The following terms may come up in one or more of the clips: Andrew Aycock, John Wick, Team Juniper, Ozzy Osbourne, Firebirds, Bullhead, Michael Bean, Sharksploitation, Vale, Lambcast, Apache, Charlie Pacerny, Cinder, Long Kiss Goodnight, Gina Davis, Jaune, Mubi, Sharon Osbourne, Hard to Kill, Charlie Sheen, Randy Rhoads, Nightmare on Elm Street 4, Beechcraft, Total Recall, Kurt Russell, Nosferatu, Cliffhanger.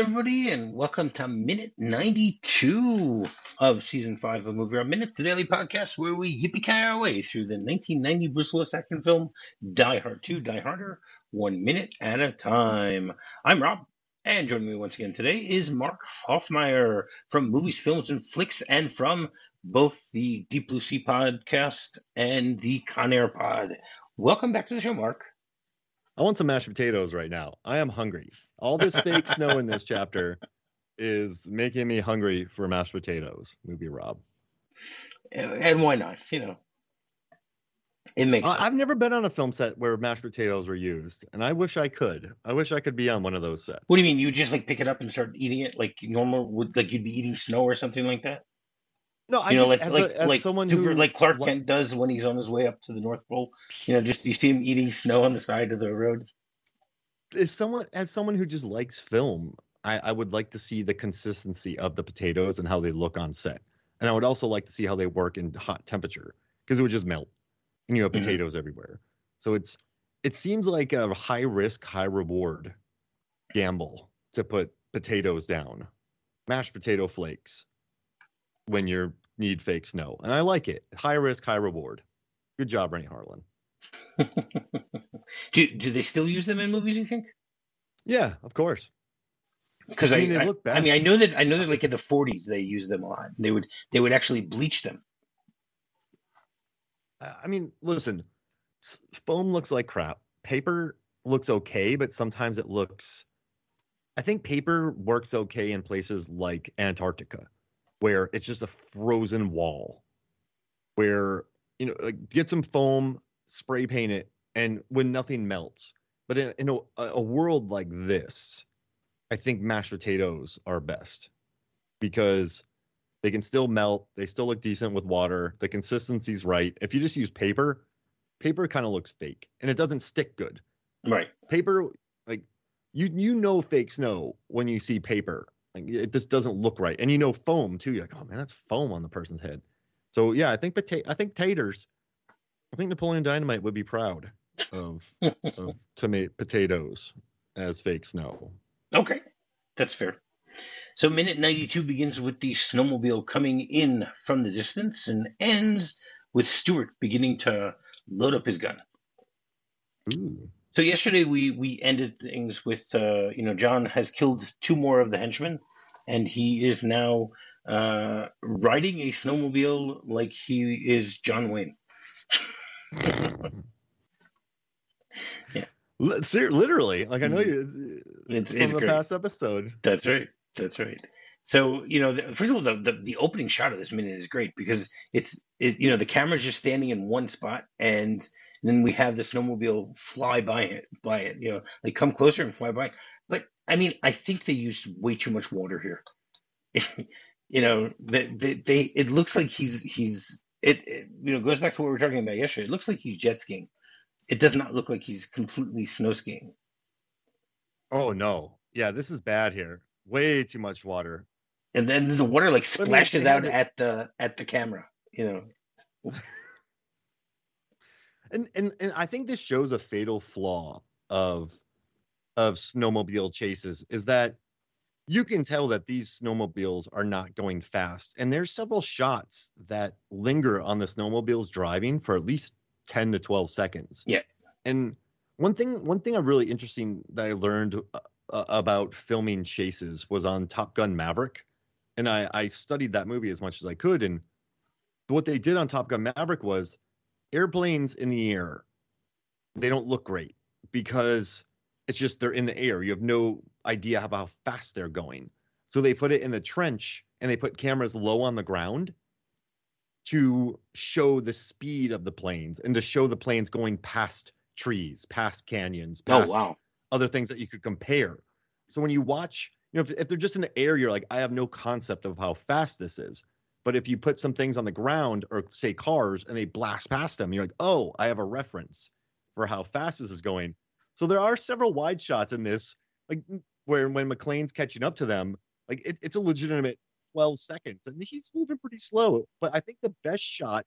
Everybody, and welcome to minute 92 of season 5 of MovieRob Minute, the daily podcast where we yippee-ki-yay our way through the 1990 Bruce Willis action film Die Hard 2, Die Harder, 1 minute at a time. I'm Rob, and joining me once again today is Mark Hofmeyer from Movies, Films and Flicks, and from both the Deep Blue Sea podcast and the Con Air pod. Welcome back to the show, Mark. I want some mashed potatoes right now. I am hungry. All this fake snow in this chapter is making me hungry for mashed potatoes. Movie Rob. And why not? You know, it makes sense. I've never been on a film set where mashed potatoes were used, and I wish I could. I wish I could be on one of those sets. What do you mean? You just like pick it up and start eating it like normal? Would like you'd be eating snow or something like that? No, I know, like Clark Kent does when he's on his way up to the North Pole. You know, just you see him eating snow on the side of the road. As someone who just likes film, I would like to see the consistency of the potatoes and how they look on set, and I would also like to see how they work in hot temperature because it would just melt, and you have potatoes everywhere. So it seems like a high risk, high reward gamble to put potatoes down, mashed potato flakes, when you need fake snow. And I like it. High risk, high reward. Good job, Renny Harlin. do they still use them in movies, you think? Yeah, of course. Because I mean, they look bad. I mean, I know that like in the 40s they used them a lot. They would actually bleach them. I mean, listen, foam looks like crap. Paper looks okay, but sometimes it looks, I think paper works okay in places like Antarctica, where it's just a frozen wall, where, you know, like get some foam, spray paint it, and when nothing melts. But in a world like this, I think mashed potatoes are best because they can still melt. They still look decent with water. The consistency's right. If you just use paper kind of looks fake and it doesn't stick good. Right. Paper, like you know fake snow when you see paper. It just doesn't look right. And you know foam too. You're like, oh man, that's foam on the person's head. So yeah, I think Napoleon Dynamite would be proud of potatoes as fake snow. Okay, that's fair. So minute 92 begins with the snowmobile coming in from the distance and ends with Stewart beginning to load up his gun. Ooh. So yesterday we ended things with, John has killed 2 more of the henchmen, and he is now riding a snowmobile like he is John Wayne. Yeah. Literally. Like, I know you. It's from the past episode. That's right. So, you know, first of all, the opening shot of this minute is great because the camera's just standing in one spot, and then we have the snowmobile fly by it, you know, like come closer and fly by. But I mean, I think they used way too much water here. You know, it looks like it goes back to what we were talking about yesterday. It looks like he's jet skiing. It does not look like he's completely snow skiing. Oh no. Yeah. This is bad here. Way too much water. And then the water like splashes out at the camera, you know. And I think this shows a fatal flaw of snowmobile chases is that you can tell that these snowmobiles are not going fast. And there's several shots that linger on the snowmobiles driving for at least 10 to 12 seconds. Yeah. And one thing I'm really interesting that I learned about filming chases was on Top Gun Maverick. And I studied that movie as much as I could. And what they did on Top Gun Maverick was, airplanes in the air, they don't look great because it's just they're in the air. You have no idea about how fast they're going. So they put it in the trench and they put cameras low on the ground to show the speed of the planes and to show the planes going past trees, past canyons, past other things that you could compare. So when you watch, you know, if they're just in the air, you're like, I have no concept of how fast this is. But if you put some things on the ground or say cars and they blast past them, you're like, oh, I have a reference for how fast this is going. So there are several wide shots in this, like where when McClane's catching up to them, like it's a legitimate 12 seconds and he's moving pretty slow. But I think the best shot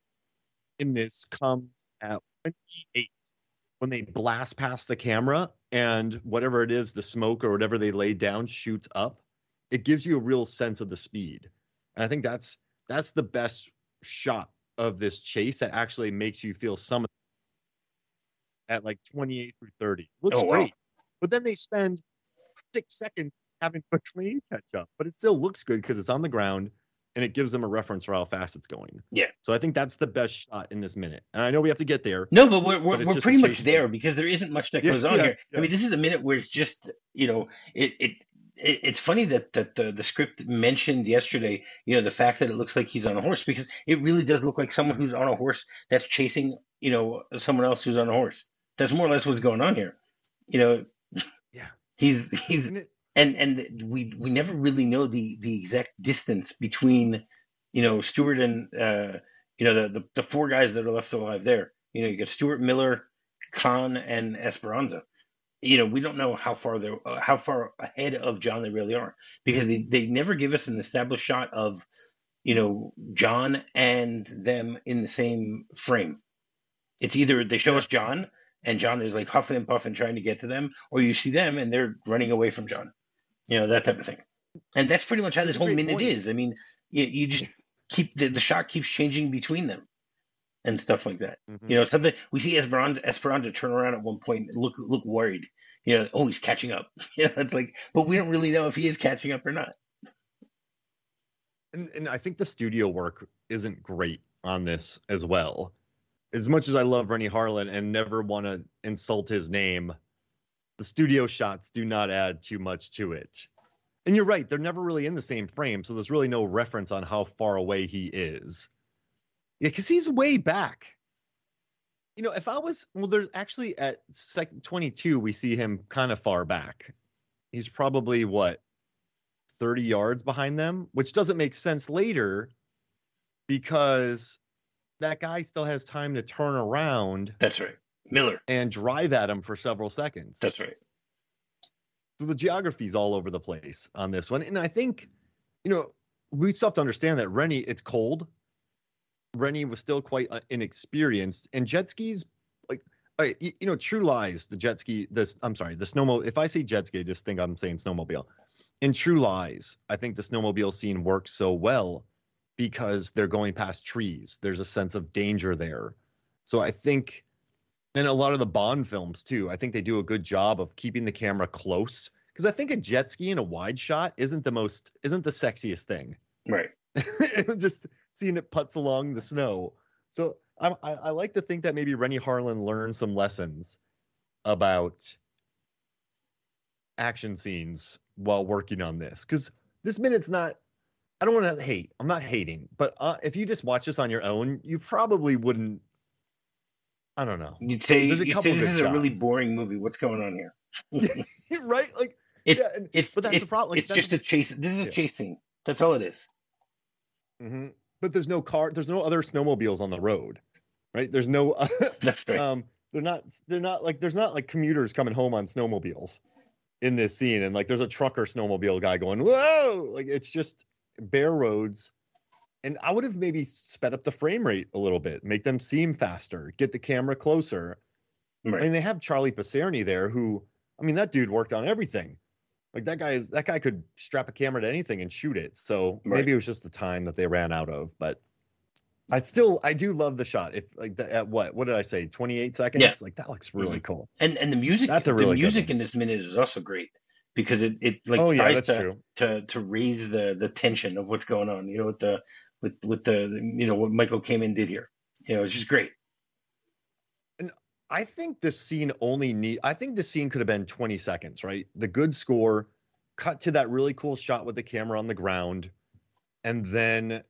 in this comes at 28 when they blast past the camera and whatever it is, the smoke or whatever they laid down shoots up, it gives you a real sense of the speed. And I think that's the best shot of this chase that actually makes you feel some at like 28 through 30. Looks great. Wow. But then they spend 6 seconds having McLean catch up, but it still looks good because it's on the ground and it gives them a reference for how fast it's going. Yeah. So I think that's the best shot in this minute. And I know we have to get there. No, but we're pretty much there because there isn't much that goes on here. Yeah. I mean, this is a minute where it's just, you know, it's funny that the script mentioned yesterday, you know, the fact that it looks like he's on a horse, because it really does look like someone who's on a horse that's chasing, you know, someone else who's on a horse. That's more or less what's going on here. You know, yeah, we never really know the exact distance between, you know, Stewart and, you know, the four guys that are left alive there. You know, you got Stewart, Miller, Khan, and Esperanza. You know, we don't know how far ahead of John they really are, because they never give us an established shot of, you know, John and them in the same frame. It's either they show us John and John is like huffing and puffing trying to get to them, or you see them and they're running away from John, you know, that type of thing. And that's pretty much how this whole minute is. I mean, you just keep the shot keeps changing between them and stuff like that. Mm-hmm. You know, something we see Esperanza turn around at one point and look worried, you know, oh, he's catching up. You know, it's like, but we don't really know if he is catching up or not. And I think the studio work isn't great on this as well. As much as I love Renny Harlin and never want to insult his name, the studio shots do not add too much to it. And you're right, they're never really in the same frame, so there's really no reference on how far away he is. Yeah, because he's way back. You know, if I was... Well, there's actually at 22, we see him kind of far back. He's probably, 30 yards behind them? Which doesn't make sense later, because that guy still has time to turn around... That's right. Miller. ...and drive at him for several seconds. That's right. So the geography's all over the place on this one. And I think, you know, we still have to understand that Renny, it's cold. Renny was still quite inexperienced, and jet skis, like, you know, True Lies, the jet ski, the snowmobile. If I say jet ski, I just think I'm saying snowmobile. In True Lies, I think the snowmobile scene works so well because they're going past trees. There's a sense of danger there. So I think, and a lot of the Bond films too, I think they do a good job of keeping the camera close, because I think a jet ski in a wide shot isn't the sexiest thing. Right. Just seeing it putts along the snow. So I like to think that maybe Renny Harlin learned some lessons about action scenes while working on this, because this minute's not... I don't want to hate. I'm not hating, but if you just watch this on your own, you probably wouldn't. I don't know. You'd say this is a really boring movie. What's going on here? Right? Like that's the problem. Like, it's just a chase. This is a chase thing. That's all it is. Mm-hmm. But there's no car. There's no other snowmobiles on the road, right? There's no. That's right. There's not like commuters coming home on snowmobiles in this scene, and like there's a trucker snowmobile guy going whoa, like it's just bare roads. And I would have maybe sped up the frame rate a little bit, make them seem faster, get the camera closer. Right. I mean, they have Charlie Pacerny there, who, I mean, that dude worked on everything. Like that guy could strap a camera to anything and shoot it. So maybe it was just the time that they ran out of. But I do love the shot. If like at what did I say? 28 seconds. Yeah. Like that looks really cool. And the music. That's a really music in this minute is also great, because it tries to raise the tension of what's going on. You know, with what Michael Kamen did here. You know, it's just great. I think this scene could have been 20 seconds, right? The good score, cut to that really cool shot with the camera on the ground, and then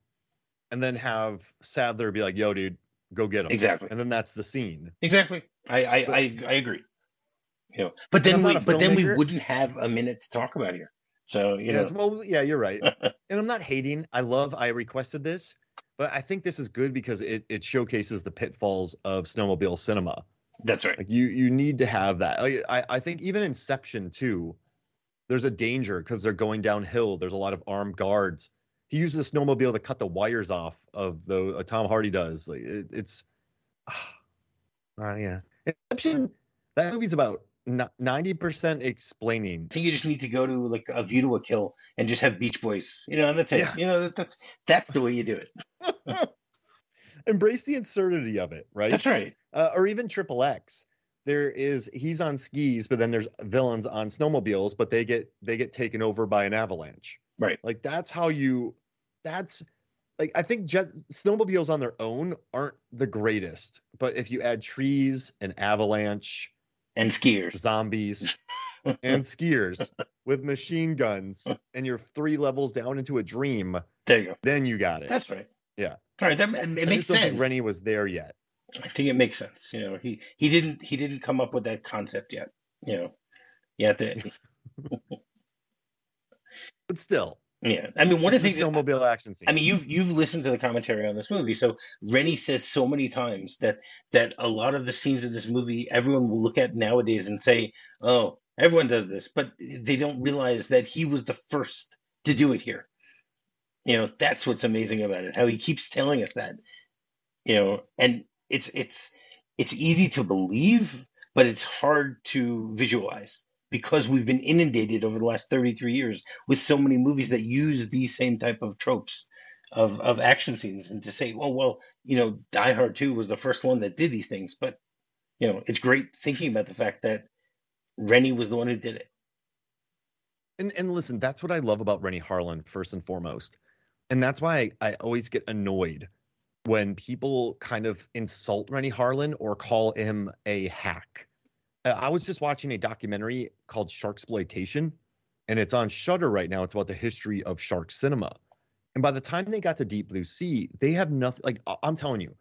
have Sadler be like, yo, dude, go get him. Exactly. And then that's the scene. Exactly. I agree. You know, but then we wouldn't have a minute to talk about here. So, you know. Well, yeah, you're right. And I'm not hating. I requested this, but I think this is good because it showcases the pitfalls of snowmobile cinema. That's right. Like you need to have that. I think even Inception 2, there's a danger because they're going downhill. There's a lot of armed guards. He uses a snowmobile to cut the wires off of Tom Hardy does. Like it's, Inception That movie's about 90% explaining. I think you just need to go to like A View to a Kill and just have Beach Boys, you know, and that's it. Yeah. You know, that's the way you do it. Embrace the absurdity of it, right? That's right. Or even Triple X. There is, he's on skis, but then there's villains on snowmobiles, but they get taken over by an avalanche. Right. Like I think snowmobiles on their own aren't the greatest, but if you add trees and avalanche and skiers, zombies and skiers with machine guns and you're 3 levels down into a dream, there you go. Then you got it. That's right. Yeah. All right. That makes sense. I don't think Renny was there yet. I think it makes sense. You know, he didn't come up with that concept yet. You know, but still, yeah. I mean, one of the things. Snowmobile action scene. I mean, you've listened to the commentary on this movie, so Renny says so many times that a lot of the scenes in this movie, everyone will look at nowadays and say, "Oh, everyone does this," but they don't realize that he was the first to do it here. You know, that's what's amazing about it. How he keeps telling us that. You know, and. It's easy to believe, but it's hard to visualize because we've been inundated over the last 33 years with so many movies that use these same type of tropes of action scenes. And to say, oh, well, you know, Die Hard 2 was the first one that did these things. But, you know, it's great thinking about the fact that Renny was the one who did it. And listen, that's what I love about Renny Harlin, first and foremost. And that's why I always get annoyed when people kind of insult Renny Harlin or call him a hack. I was just watching a documentary called Sharksploitation, and it's on Shudder right now. It's about the history of shark cinema. And by the time they got to Deep Blue Sea, they have nothing. Like, I'm telling you,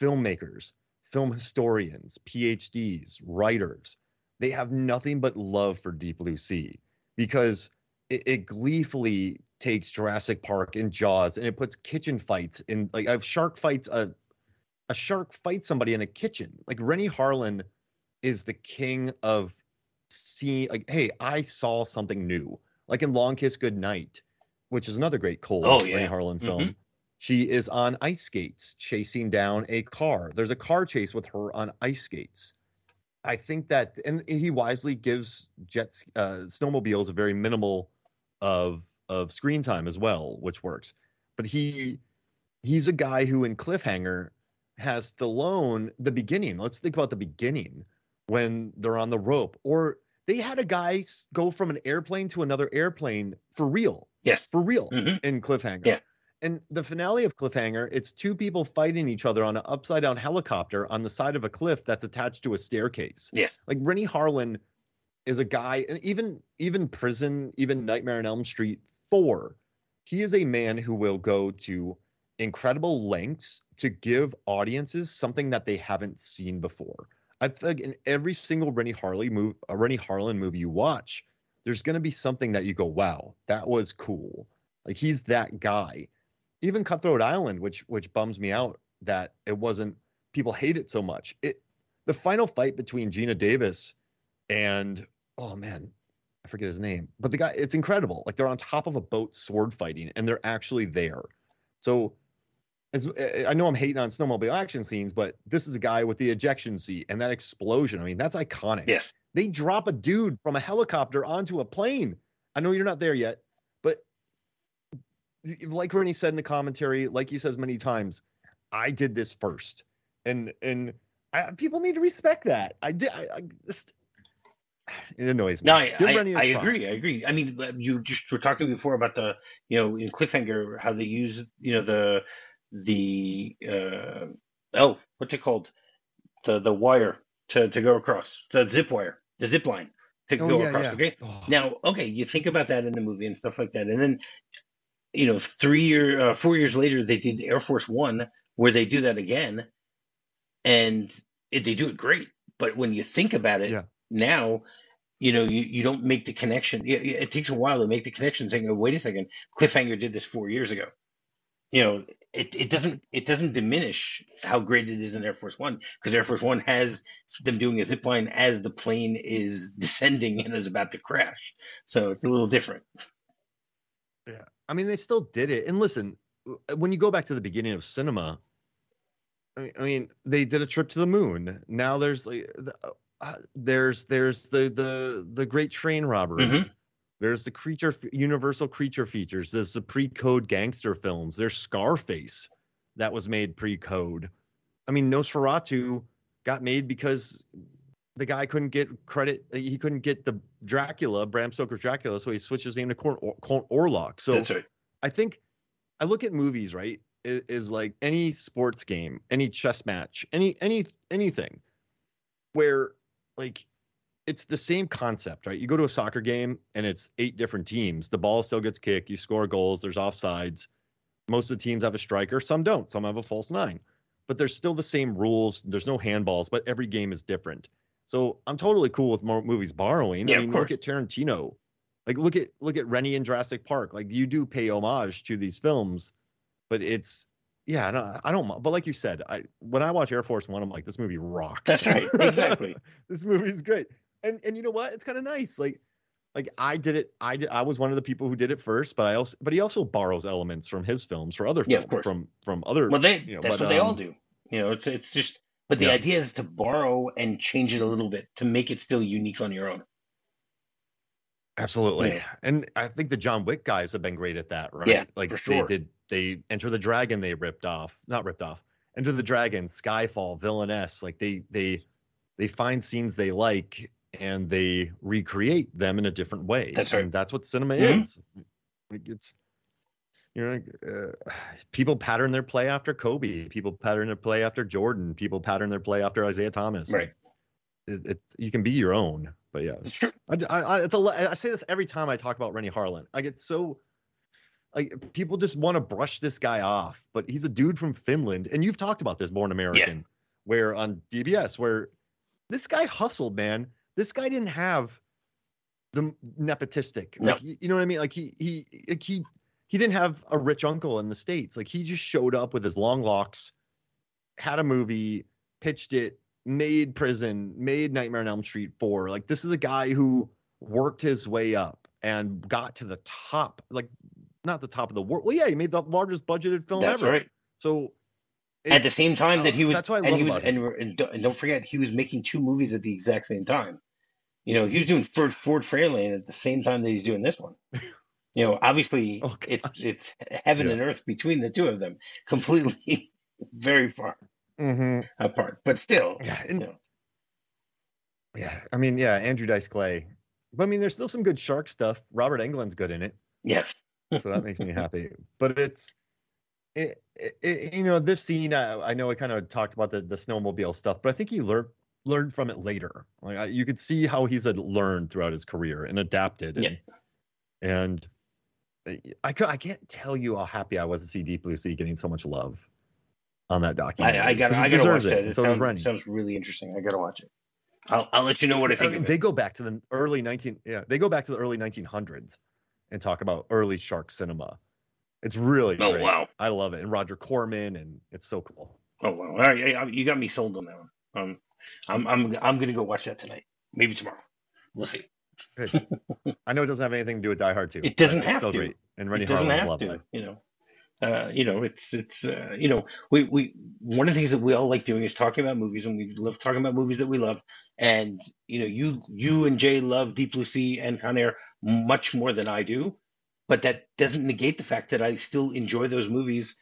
filmmakers, film historians, PhDs, writers, they have nothing but love for Deep Blue Sea because it gleefully takes Jurassic Park and Jaws, and it puts kitchen fights in. Like, I have shark fights. A shark fights somebody in a kitchen. Like, Renny Harlin is the king of seeing. Like, hey, I saw something new. Like in Long Kiss Goodnight, which is another great Renny Harlin film. Mm-hmm. She is on ice skates chasing down a car. There's a car chase with her on ice skates. I think that, and he wisely gives snowmobiles a very minimal of screen time as well, which works. But he's a guy who in Cliffhanger has Stallone, the beginning. Let's think about the beginning when they're on the rope. Or they had a guy go from an airplane to another airplane for real. Yes. For real in Cliffhanger. Yeah. And the finale of Cliffhanger, it's 2 people fighting each other on an upside-down helicopter on the side of a cliff that's attached to a staircase. Yes. Like, Renny Harlin is a guy, even Prison, even Nightmare on Elm Street 4, he is a man who will go to incredible lengths to give audiences something that they haven't seen before. I think in every single Renny Harlin movie you watch, there's going to be something that you go, wow, that was cool. Like, he's that guy. Even Cutthroat Island, which bums me out that it wasn't, people hate it so much. The final fight between Gina Davis and, oh man, I forget his name, but the guy, it's incredible. Like, they're on top of a boat sword fighting, and they're actually there. So I know I'm hating on snowmobile action scenes, but this is a guy with the ejection seat and that explosion. I mean, that's iconic. Yes. They drop a dude from a helicopter onto a plane. I know you're not there yet, but like Renny said in the commentary, like he says many times, I did this first. And people need to respect that. It annoys me. No, I agree. I agree. I mean, you just were talking before about the, you know, in Cliffhanger, how they use, you know, what's it called? The wire to go across, the zip wire, the zip line to go across. Yeah. Okay. Oh. Now, okay, you think about that in the movie and stuff like that. And then, you know, 4 years later, they did Air Force One where they do that again. And they do it great. But when you think about it, now, you know, you don't make the connection. It takes a while to make the connection, saying, oh, wait a second, Cliffhanger did this 4 years ago. You know, it doesn't diminish how great it is in Air Force One, because Air Force One has them doing a zip line as the plane is descending and is about to crash. So it's a little different. Yeah. I mean, they still did it. And listen, when you go back to the beginning of cinema, I mean, they did a trip to the moon. Now there's like there's the great train robbery. Mm-hmm. There's the Universal creature features. There's the pre-code gangster films. There's Scarface that was made pre-code. I mean, Nosferatu got made because the guy couldn't get credit. He couldn't get the Dracula, Bram Stoker's Dracula, so he switched his name to Count Orlok. So that's right. I think I look at movies, right, is like any sports game, any chess match, anything where like it's the same concept, right? You go to a soccer game and it's 8 different teams. The ball still gets kicked. You score goals. There's offsides. Most of the teams have a striker. Some don't. Some have a false 9. But there's still the same rules. There's no handballs, but every game is different. So I'm totally cool with more movies borrowing. Yeah, I mean, look at Tarantino. Like look at Renny and Jurassic Park. Like you do pay homage to these films, but it's yeah. I don't. But like you said, when I watch Air Force One, I'm like, this movie rocks. That's right. Exactly. This movie is great. And you know what? It's kind of nice. Like I did it. I was one of the people who did it first, but he also borrows elements from his films for other films, from other. Well, that's what they all do. You know, it's just. But the idea is to borrow and change it a little bit to make it still unique on your own. Absolutely. Yeah. And I think the John Wick guys have been great at that, right? Yeah, like for sure. They Enter the Dragon, they not ripped off. Enter the Dragon, Skyfall, Villainess, like they find scenes they like and they recreate them in a different way. That's right. And that's what cinema is. Like it's people pattern their play after Kobe. People pattern their play after Jordan. People pattern their play after Isaiah Thomas. Right. You can be your own. But yeah, it's true. I say this every time I talk about Renny Harlin. I get so like people just want to brush this guy off, but he's a dude from Finland, and you've talked about this Born American, where on DBS, where this guy hustled, man. This guy didn't have the nepotistic, like, you know what I mean? Like he didn't have a rich uncle in the States. Like he just showed up with his long locks, had a movie, pitched it. Made Prison, made Nightmare on Elm Street 4. Like this is a guy who worked his way up and got to the top, like not the top of the world. Well, yeah, he made the largest budgeted film ever. That's right. So at the same time that he was, that's why I love and don't forget, he was making 2 movies at the exact same time. You know, he was doing Ford Fairlane at the same time that he's doing this one. You know, obviously it's heaven and earth between the two of them, completely very far. Mm-hmm. Apart, but still, I mean, Andrew Dice Clay. But I mean, there's still some good shark stuff. Robert Englund's good in it. Yes, so that makes me happy. But it's you know, this scene. I know I kind of talked about the snowmobile stuff, but I think he learned from it later. Like you could see how he's learned throughout his career and adapted. And I can't tell you how happy I was to see Deep Blue Sea getting so much love on that documentary. I gotta watch that. It sounds really interesting. I gotta watch it. I'll let you know what I think of it. They go back to the early 1900s and talk about early shark cinema. It's really great. Wow, I love it. And Roger Corman, and it's so cool. Oh wow! All right, you got me sold on that one. I'm gonna go watch that tonight. Maybe tomorrow. We'll see. Good. I know it doesn't have anything to do with Die Hard 2. It doesn't have to. Great. And Renny Harlin loves it. You know. We one of the things that we all like doing is talking about movies, and we love talking about movies that we love. And you know, you and Jay love Deep Blue Sea and Con Air much more than I do, but that doesn't negate the fact that I still enjoy those movies.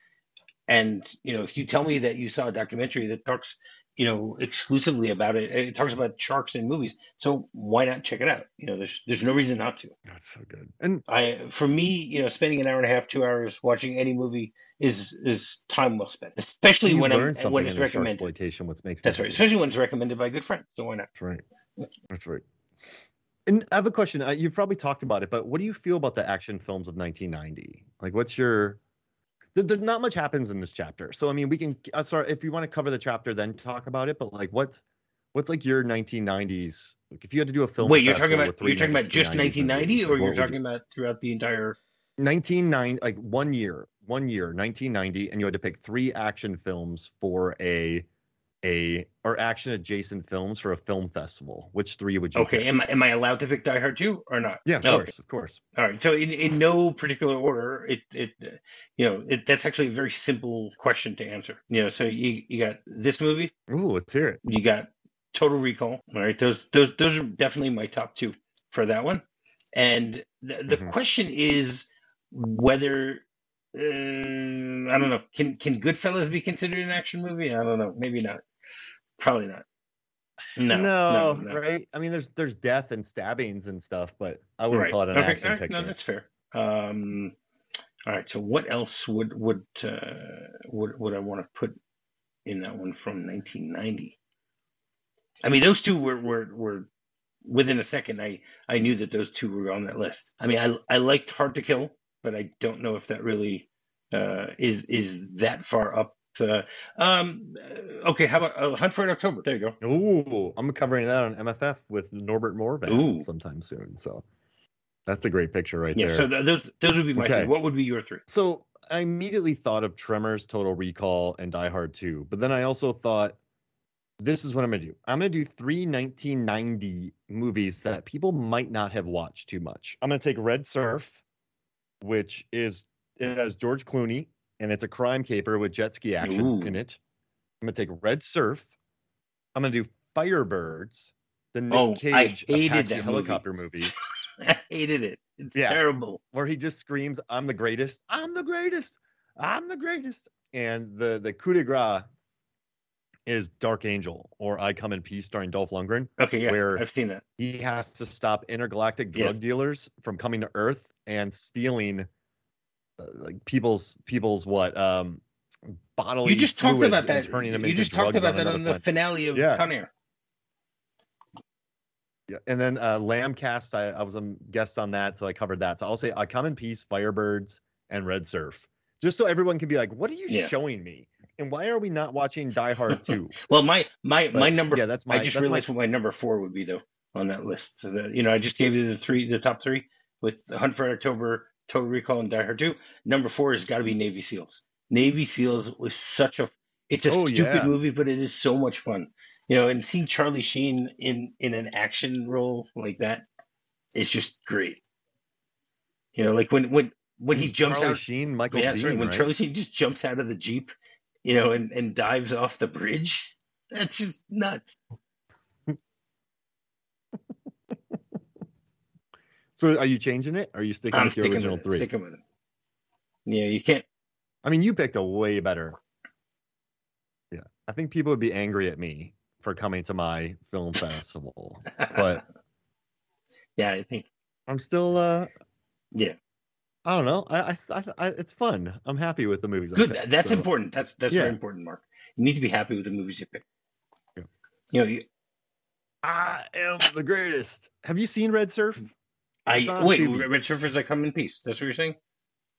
And you know, if you tell me that you saw a documentary that talks, you know, exclusively about it, it talks about sharks in movies, so why not check it out? You know, there's no reason not to. That's so good. And for me, you know, spending an hour and a half, 2 hours watching any movie is time well spent, especially when it's recommended. Exploitation, what makes that's right. Especially when it's recommended by a good friend. So why not? That's right. That's right. And I have a question. You've probably talked about it, but what do you feel about the action films of 1990? Like, what's your not much happens in this chapter. So, I mean, we can, sorry, if you want to cover the chapter, then talk about it. But like, what's like your 1990s, like if you had to do a film. Wait, you're talking about just 1990 or you're talking about throughout the entire 1990, like 1 year, 1990. And you had to pick 3 action films for or action adjacent films for a film festival. Which 3 would you pick? Am I allowed to pick Die Hard 2 or not? Yeah, of course. All right. So in no particular order, it that's actually a very simple question to answer. You know, so you got this movie. Ooh, let's hear it. You got Total Recall. All right, those are definitely my top two for that one. And the question is whether I don't know, can Goodfellas be considered an action movie? I don't know, maybe not. Probably not. No, right? I mean, there's death and stabbings and stuff, but I wouldn't call it an action picture. No, that's fair. All right, so what else would I want to put in that one from 1990? I mean, those two were within a second. I knew that those two were on that list. I mean, I liked Hard to Kill, but I don't know if that really is that far up. Okay, how about Hunt for Red October? There you go. Ooh, I'm covering that on MFF with Norbert Morvan sometime soon. So that's a great picture there. So those would be my three. What would be your three? So I immediately thought of Tremors, Total Recall, and Die Hard 2. But then I also thought, this is what I'm going to do. I'm going to do three 1990 movies that people might not have watched too much. I'm going to take Red Surf, which has George Clooney, and it's a crime caper with jet ski action in it. I'm going to take Red Surf. I'm going to do Firebirds, the Nick Cage Apache helicopter movie. I hated it. It's terrible. Where he just screams, "I'm the greatest. I'm the greatest. I'm the greatest." And the coup de grace is Dark Angel or I Come in Peace, starring Dolph Lundgren. Okay, yeah, where I've seen that. He has to stop intergalactic drug dealers from coming to Earth and stealing like people's bodily. You just talked about that. You just talked about that on the finale of Con Air. Yeah, and then Lambcast, I was a guest on that, so I covered that. So I'll say I Come in Peace, Firebirds, and Red Surf, just so everyone can be like, "What are you showing me?" And why are we not watching Die Hard 2? Well, my number. Yeah, that's my. I just realized what my number 4 would be though on that list. So that, I just gave you the top three with Hunt for October, Total Recall, and Die Hard 2. Number 4 has got to be Navy Seals. Navy Seals was such a. It's a stupid movie, but it is so much fun. And seeing Charlie Sheen in an action role like that is just great. Like when he jumps out. Charlie Sheen, Michael Bean, right? When Charlie Sheen just jumps out of the Jeep. And dives off the bridge. That's just nuts. So are you changing it? Or are you sticking with the original three? I'm sticking with it. Yeah, you can't. I mean, you picked a way better. Yeah. I think people would be angry at me for coming to my film festival. But yeah, I think I'm still yeah. I don't know. I it's fun. I'm happy with the movies. Good. Picked, that's important. That's very important, Mark. You need to be happy with the movies you pick. Yeah. I am the greatest. Have you seen Red Surf? Red Surf is I Come in Peace. That's what you're saying?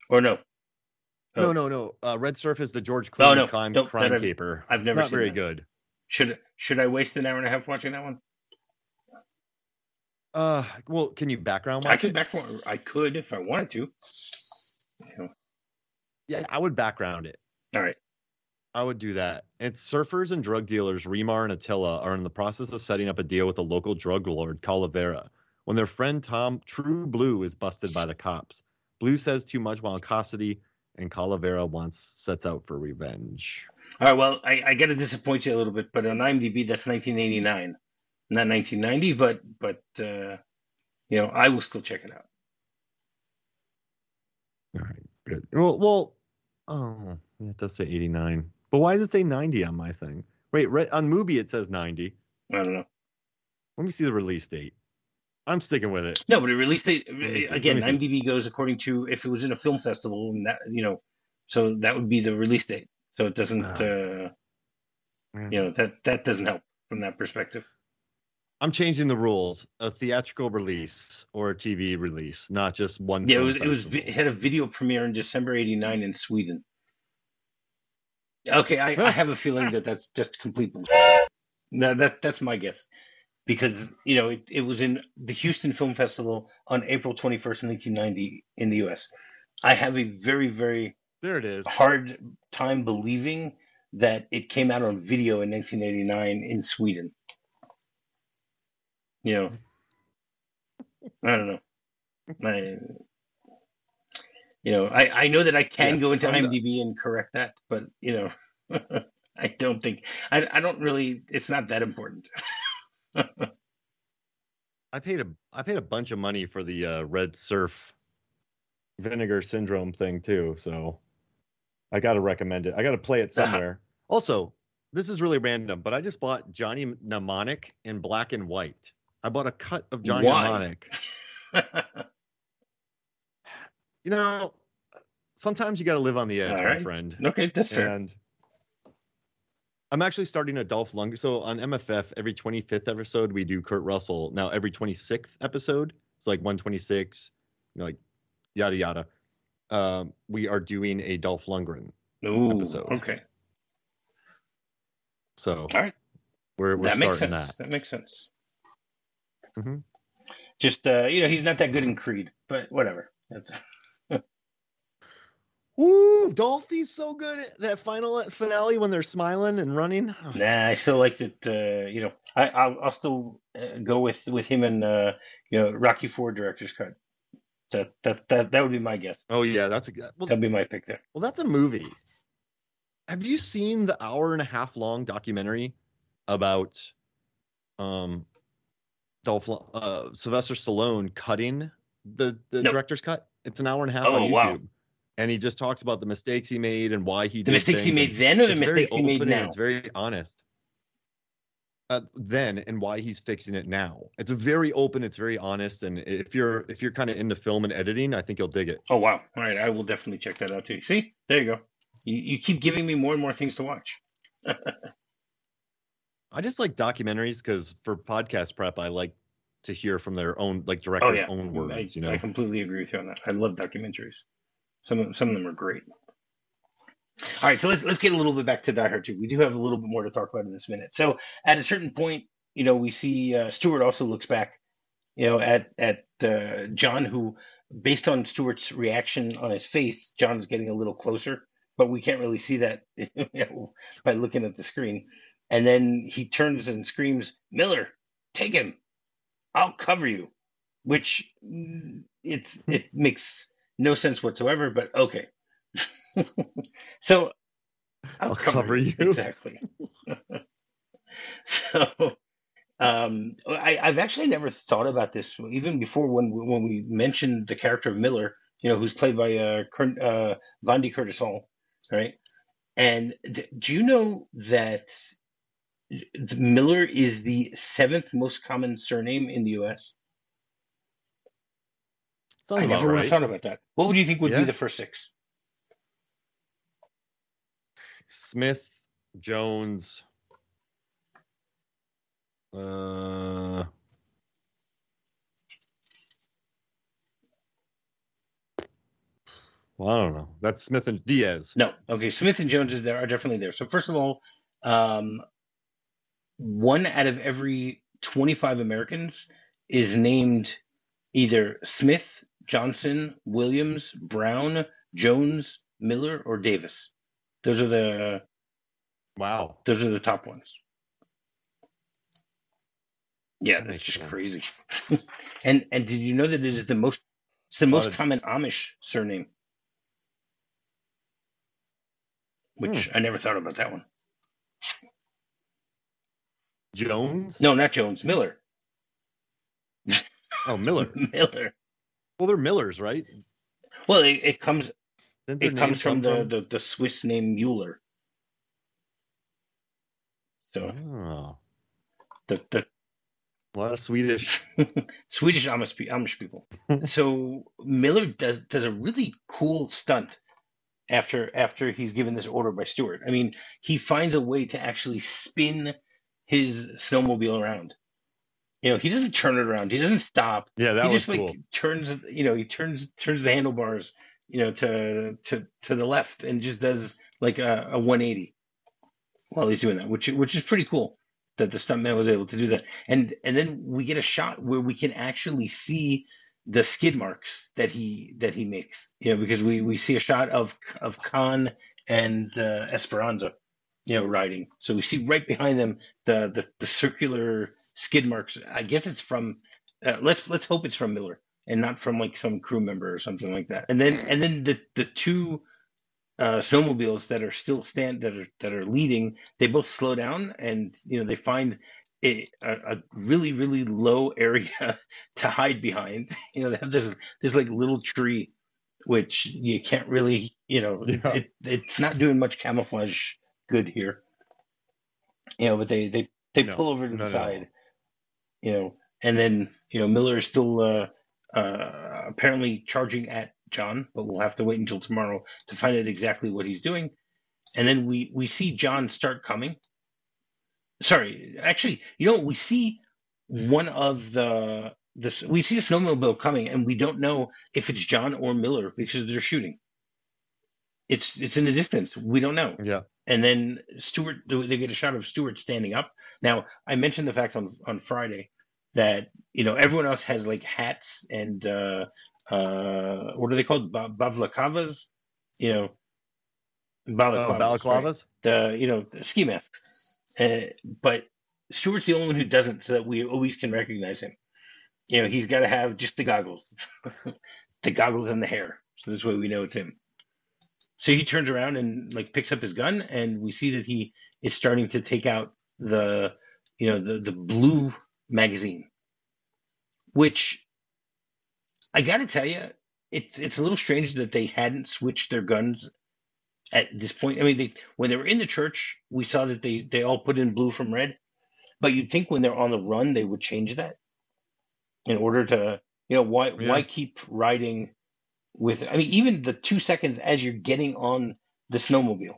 Or no? No. Red Surf is the George Clooney crime caper. I've never seen it. Not very good. Should I waste an hour and a half watching that one? Well, can you background watch it? I could if I wanted to. Yeah, I would background it. All right. I would do that. It's surfers and drug dealers Remar and Attila are in the process of setting up a deal with a local drug lord, Calavera, when their friend Tom True Blue is busted by the cops. Blue says too much while in custody, and Calavera sets out for revenge. All right, well, I got to disappoint you a little bit, but on IMDb, that's 1989. Not 1990, but I will still check it out. All right, good. Well, oh, it does say 89, but why does it say 90 on my thing? Wait, on Mubi it says 90. I don't know. Let me see the release date. I'm sticking with it. No, but it released date again. IMDb goes according to if it was in a film festival, and that so that would be the release date. So it doesn't, that doesn't help from that perspective. I'm changing the rules. A theatrical release or a TV release, not just one. Yeah, it had a video premiere in December 89 in Sweden. Okay, I have a feeling that's just complete bullshit. No, that's my guess. Because, it was in the Houston Film Festival on April 21st, 1990 in the U.S. I have a very, very hard time believing that it came out on video in 1989 in Sweden. I don't know. I know that I can go into IMDb and correct that, but I don't think it's not that important. I paid a bunch of money for the Red Surf Vinegar Syndrome thing too, so I got to recommend it. I got to play it somewhere. Also, this is really random, but I just bought Johnny Mnemonic in black and white. I bought a cut of Johnny Mnemonic. You know, sometimes you got to live on the edge, my friend. Okay, that's fair. And I'm actually starting a Dolph Lundgren. So on MFF, every 25th episode, we do Kurt Russell. Now, every 26th episode, it's like 126, you know, like yada, yada. We are doing a Dolph Lundgren episode. Okay. So all right. We're that makes starting sense. That makes sense. Mm-hmm. Just, you know, he's not that good in Creed, but whatever. That's Ooh, Dolphy's so good at that finale when they're smiling and running. Oh. Nah, I still like that. You know, I'll still go with him and you know, Rocky IV director's cut. That would be my guess. Oh yeah, that'd be my pick there. Well, that's a movie. Have you seen the hour and a half long documentary about Sylvester Stallone cutting the director's cut? It's an hour and a half on YouTube. Wow. And he just talks about the mistakes he made and why he did the mistakes he made then, or the mistakes he made now. It's very honest. Then and why he's fixing it now. It's very open. It's very honest. And if you're kind of into film and editing, I think you'll dig it. Oh wow! All right, I will definitely check that out too. See, there you go. You keep giving me more and more things to watch. I just like documentaries because for podcast prep, I like to hear from their own director's own words. I completely agree with you on that. I love documentaries. Some of them are great. All right, so let's get a little bit back to Die Hard 2. We do have a little bit more to talk about in this minute. So at a certain point, you know, we see Stewart also looks back, you know, at John, who, based on Stewart's reaction on his face, John's getting a little closer, but we can't really see that, you know, by looking at the screen. And then he turns and screams, "Miller, take him! I'll cover you," which it makes no sense whatsoever, but okay. So I'll cover you. Exactly. So I've actually never thought about this even before when we mentioned the character of Miller, you know, who's played by Vandi Curtis Hall, right? And do you know that Miller is the 7th most common surname in the U.S.? I never would have thought about that. What would you think would be the first 6? Smith, Jones, well, I don't know. That's Smith and Diaz. No, okay. Smith and Jones are definitely there. So first of all, 1 out of every 25 Americans is named either Smith, Johnson, Williams, Brown, Jones, Miller, or Davis. Those are the top ones. Yeah, that's just crazy. And did you know that it is the most common Amish surname? Which I never thought about that one. Jones? No, not Jones. Miller. Oh, Miller. Miller. Well, they're Millers, right? Well, it comes from the Swiss name Mueller. So a lot of Swedish Amish people. So Miller does a really cool stunt after he's given this order by Stewart. I mean, he finds a way to actually spin his snowmobile around. You know, he doesn't turn it around. He doesn't stop. Yeah, that was cool. He just turns. You know, he turns the handlebars, you know, to the left, and just does like a 180 while he's doing that, which is pretty cool that the stuntman was able to do that. And then we get a shot where we can actually see the skid marks that he makes. You know, because we see a shot of Con and Esperanza, you know, riding. So we see right behind them the circular skid marks. I guess it's from let's hope it's from Miller and not from like some crew member or something like that. And then the two snowmobiles that are leading, they both slow down, and you know, they find a really, really low area to hide behind. You know, they have this like little tree, which you can't really, you know, yeah. it's not doing much camouflage good here. You know, but they pull over to the side, you know, and then, you know, Miller is still apparently charging at John, but we'll have to wait until tomorrow to find out exactly what he's doing. And then we see John start coming. Sorry, actually, you know, we see one of we see a snowmobile coming, and we don't know if it's John or Miller because they're shooting. It's in the distance. We don't know. Yeah. And then Stewart, they get a shot of Stewart standing up. Now, I mentioned the fact on Friday that, you know, everyone else has like hats and what are they called? Balaclavas, you know, balaclavas, right? The, you know, the ski masks. But Stewart's the only one who doesn't, so that we always can recognize him. You know, he's got to have just the goggles, the goggles and the hair. So this way we know it's him. So he turns around and like picks up his gun, and we see that he is starting to take out the, you know, the blue magazine, which I got to tell you, it's a little strange that they hadn't switched their guns at this point. I mean, when they were in the church, we saw that they all put in blue from red, but you'd think when they're on the run, they would change that in order to, you know, why keep riding with, I mean, even the 2 seconds as you're getting on the snowmobile,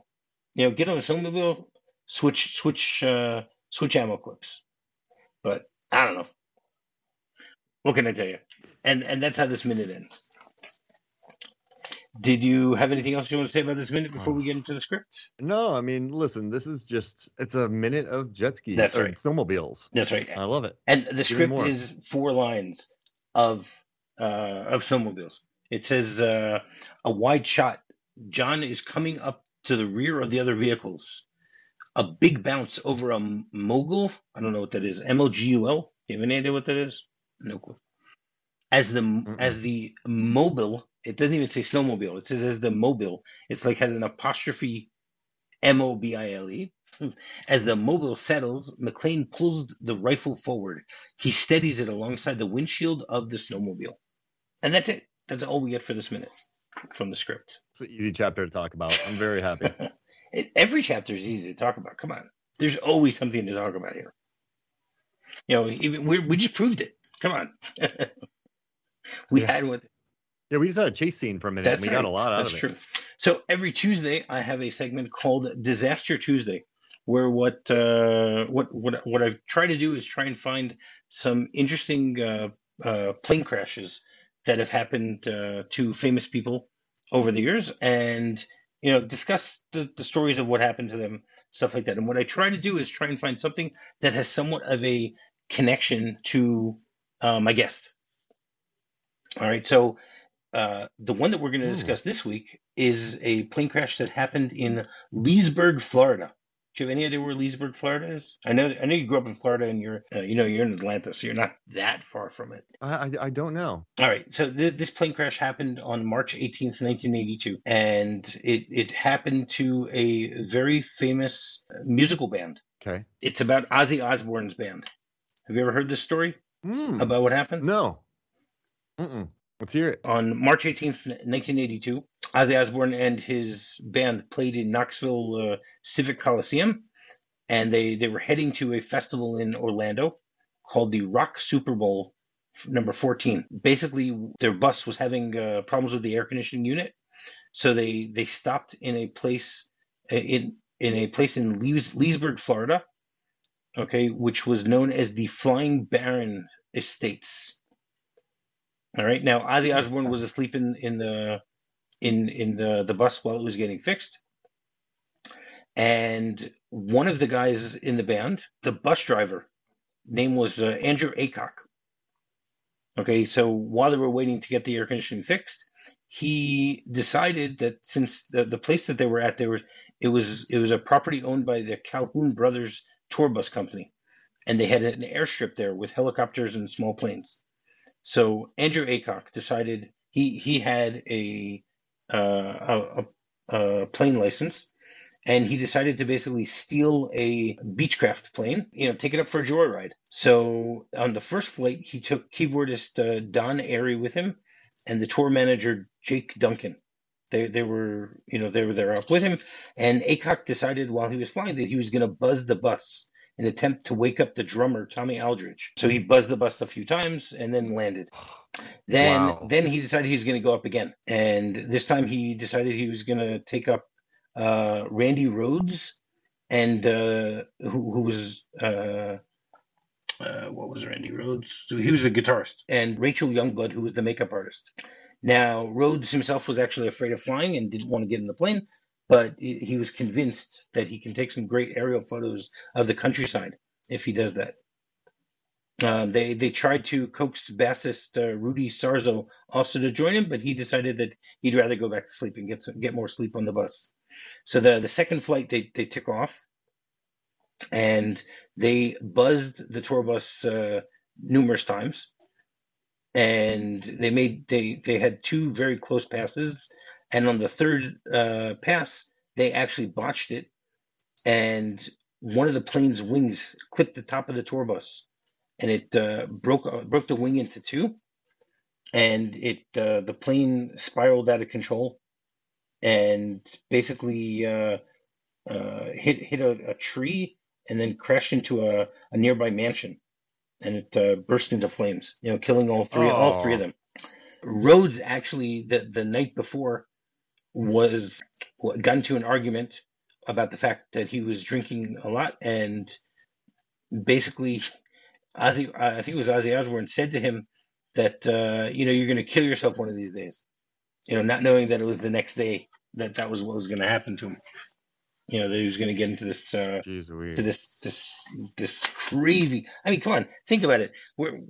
you know, get on the snowmobile, switch ammo clips. But I don't know. What can I tell you? And that's how this minute ends. Did you have anything else you want to say about this minute before we get into the script? No, I mean, listen, this is just, it's a minute of jet skis and snowmobiles. That's right. I love it. And the script is 4 lines of snowmobiles. It says, a wide shot. John is coming up to the rear of the other vehicles. A big bounce over a mogul. I don't know what that is. M-O-G-U-L. Do you have any idea what that is? No clue. As the mobile, it doesn't even say snowmobile. It says as the mobile. It's like has an apostrophe M-O-B-I-L-E. As the mobile settles, McLean pulls the rifle forward. He steadies it alongside the windshield of the snowmobile. And that's it. That's all we get for this minute from the script. It's an easy chapter to talk about. I'm very happy. Every chapter is easy to talk about. Come on. There's always something to talk about here. You know, we just proved it. Come on. Had one. Yeah, we just had a chase scene for a minute. That's and we got a lot out of it. That's true. So every Tuesday, I have a segment called Disaster Tuesday, where what I've tried to do is try and find some interesting plane crashes that have happened to famous people over the years, and, you know, discuss the stories of what happened to them, stuff like that. And what I try to do is try and find something that has somewhat of a connection to my guest. All right, so the one that we're going to discuss this week is a plane crash that happened in Leesburg, Florida. Do you have any idea where Leesburg, Florida is? I know you grew up in Florida, and you're, you know, you're in Atlanta, so you're not that far from it. I don't know. All right, so this plane crash happened on March 18th, 1982, and it happened to a very famous musical band. Okay. It's about Ozzy Osbourne's band. Have you ever heard this story about what happened? No. Let's hear it. On March 18th, 1982, Ozzy Osbourne and his band played in Knoxville Civic Coliseum, and they were heading to a festival in Orlando called the Rock Super Bowl number 14. Basically, their bus was having problems with the air conditioning unit, so they stopped in a place in Leesburg, Florida, okay, which was known as the Flying Baron Estates. All right. Now, Ozzy Osbourne was asleep in the bus while it was getting fixed, and one of the guys in the band, the bus driver, name was Andrew Aycock. Okay, so while they were waiting to get the air conditioning fixed, he decided that since the place that they were at, it was a property owned by the Calhoun Brothers Tour Bus Company, and they had an airstrip there with helicopters and small planes. So Andrew Aycock decided he had a plane license, and he decided to basically steal a Beechcraft plane, you know, take it up for a joyride. So on the first flight, he took keyboardist Don Airey with him and the tour manager Jake Duncan. They were there up with him, and Aycock decided while he was flying that he was going to buzz the bus in an attempt to wake up the drummer Tommy Aldridge. So he buzzed the bus a few times and then landed. Then he decided he was going to go up again, and this time he decided he was going to take up Randy Rhoads, and what was Randy Rhoads? So he was the guitarist, and Rachel Youngblood, who was the makeup artist. Now, Rhodes himself was actually afraid of flying and didn't want to get in the plane, but he was convinced that he can take some great aerial photos of the countryside if he does that. They tried to coax bassist Rudy Sarzo also to join him, but he decided that he'd rather go back to sleep and get more sleep on the bus. So the second flight, they took off, and they buzzed the tour bus numerous times. And they had two very close passes, and on the third pass, they actually botched it, and one of the plane's wings clipped the top of the tour bus, and it broke the wing into two, and the plane spiraled out of control, and basically hit a tree, and then crashed into a nearby mansion. And it burst into flames, you know, killing all three of them. Rhodes actually, the night before, got into an argument about the fact that he was drinking a lot, and basically, Ozzy Osbourne said to him that, you're going to kill yourself one of these days, you know, not knowing that it was the next day that was what was going to happen to him. You know, that he was going to get into this, this crazy. I mean, come on, think about it. We're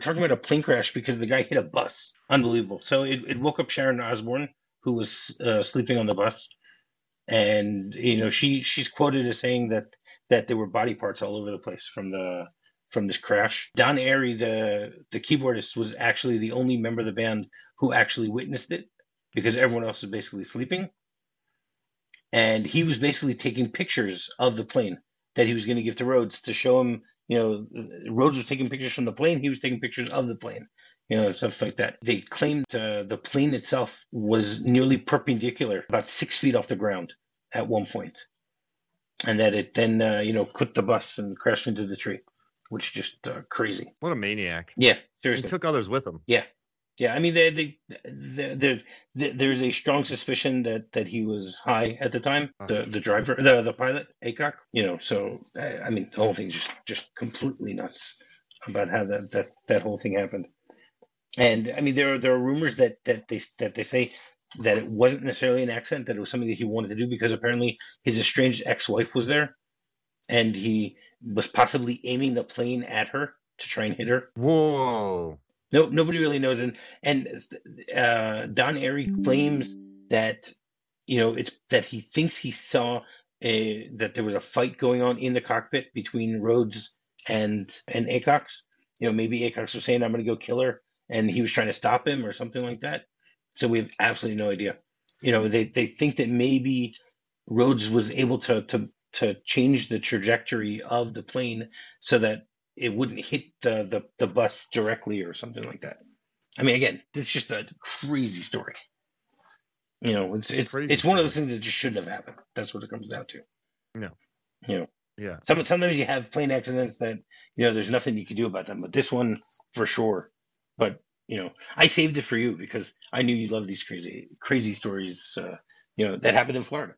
talking about a plane crash because the guy hit a bus. Unbelievable. So it woke up Sharon Osbourne, who was sleeping on the bus, and you know she's quoted as saying that there were body parts all over the place from this crash. Don Airey, the keyboardist, was actually the only member of the band who actually witnessed it, because everyone else was basically sleeping. And he was basically taking pictures of the plane that he was going to give to Rhodes to show him, you know, Rhodes was taking pictures from the plane. He was taking pictures of the plane, you know, stuff like that. They claimed the plane itself was nearly perpendicular, about 6 feet off the ground at one point. And that it then, clipped the bus and crashed into the tree, which is just crazy. What a maniac. Yeah, seriously. He took others with him. Yeah. Yeah, I mean, there's a strong suspicion that he was high at the time, the driver, the pilot, Aycock. You know, so, I mean, the whole thing's just completely nuts about how that whole thing happened. And, I mean, there are rumors that they say that it wasn't necessarily an accident, that it was something that he wanted to do because apparently his estranged ex-wife was there, and he was possibly aiming the plane at her to try and hit her. Whoa. No, nobody really knows, and Don Airey claims that it's that he thinks he saw that there was a fight going on in the cockpit between Rhodes and Aycock. You know, maybe Aycock was saying, "I'm going to go kill her," and he was trying to stop him or something like that. So we have absolutely no idea. You know, they think that maybe Rhodes was able to change the trajectory of the plane so that it wouldn't hit the bus directly or something like that. I mean, again, this is just a crazy story. You know, it's one of the things that just shouldn't have happened. That's what it comes down to. No. You know. Yeah. Sometimes you have plane accidents that, you know, there's nothing you can do about them, but this one for sure. But, you know, I saved it for you because I knew you love these crazy stories, that happened in Florida.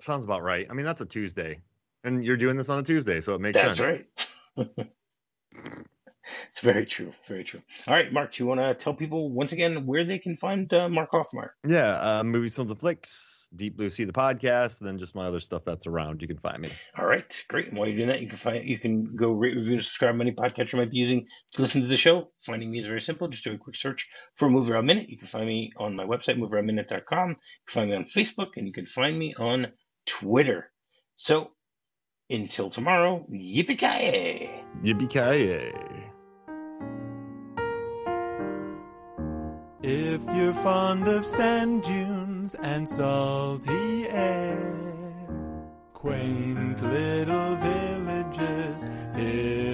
Sounds about right. I mean, that's a Tuesday, and you're doing this on a Tuesday, so it makes sense. That's right. It's very true. Very true. All right, Mark, do you want to tell people once again where they can find Mark Hofmeyer? Yeah. Movies, Films and Flicks, Deep Blue Sea, the podcast, and then just my other stuff that's around. You can find me. All right. Great. And while you're doing that, you can go rate, review, and subscribe on any podcast you might be using to listen to the show. Finding me is very simple. Just do a quick search for MovieRob Minute. You can find me on my website, MovieRobMinute.com. You can find me on Facebook, and you can find me on Twitter. So, until tomorrow, yippee-ki-yay! Yippee-ki-yay! If you're fond of sand dunes, mountains and salty air, quaint little villages.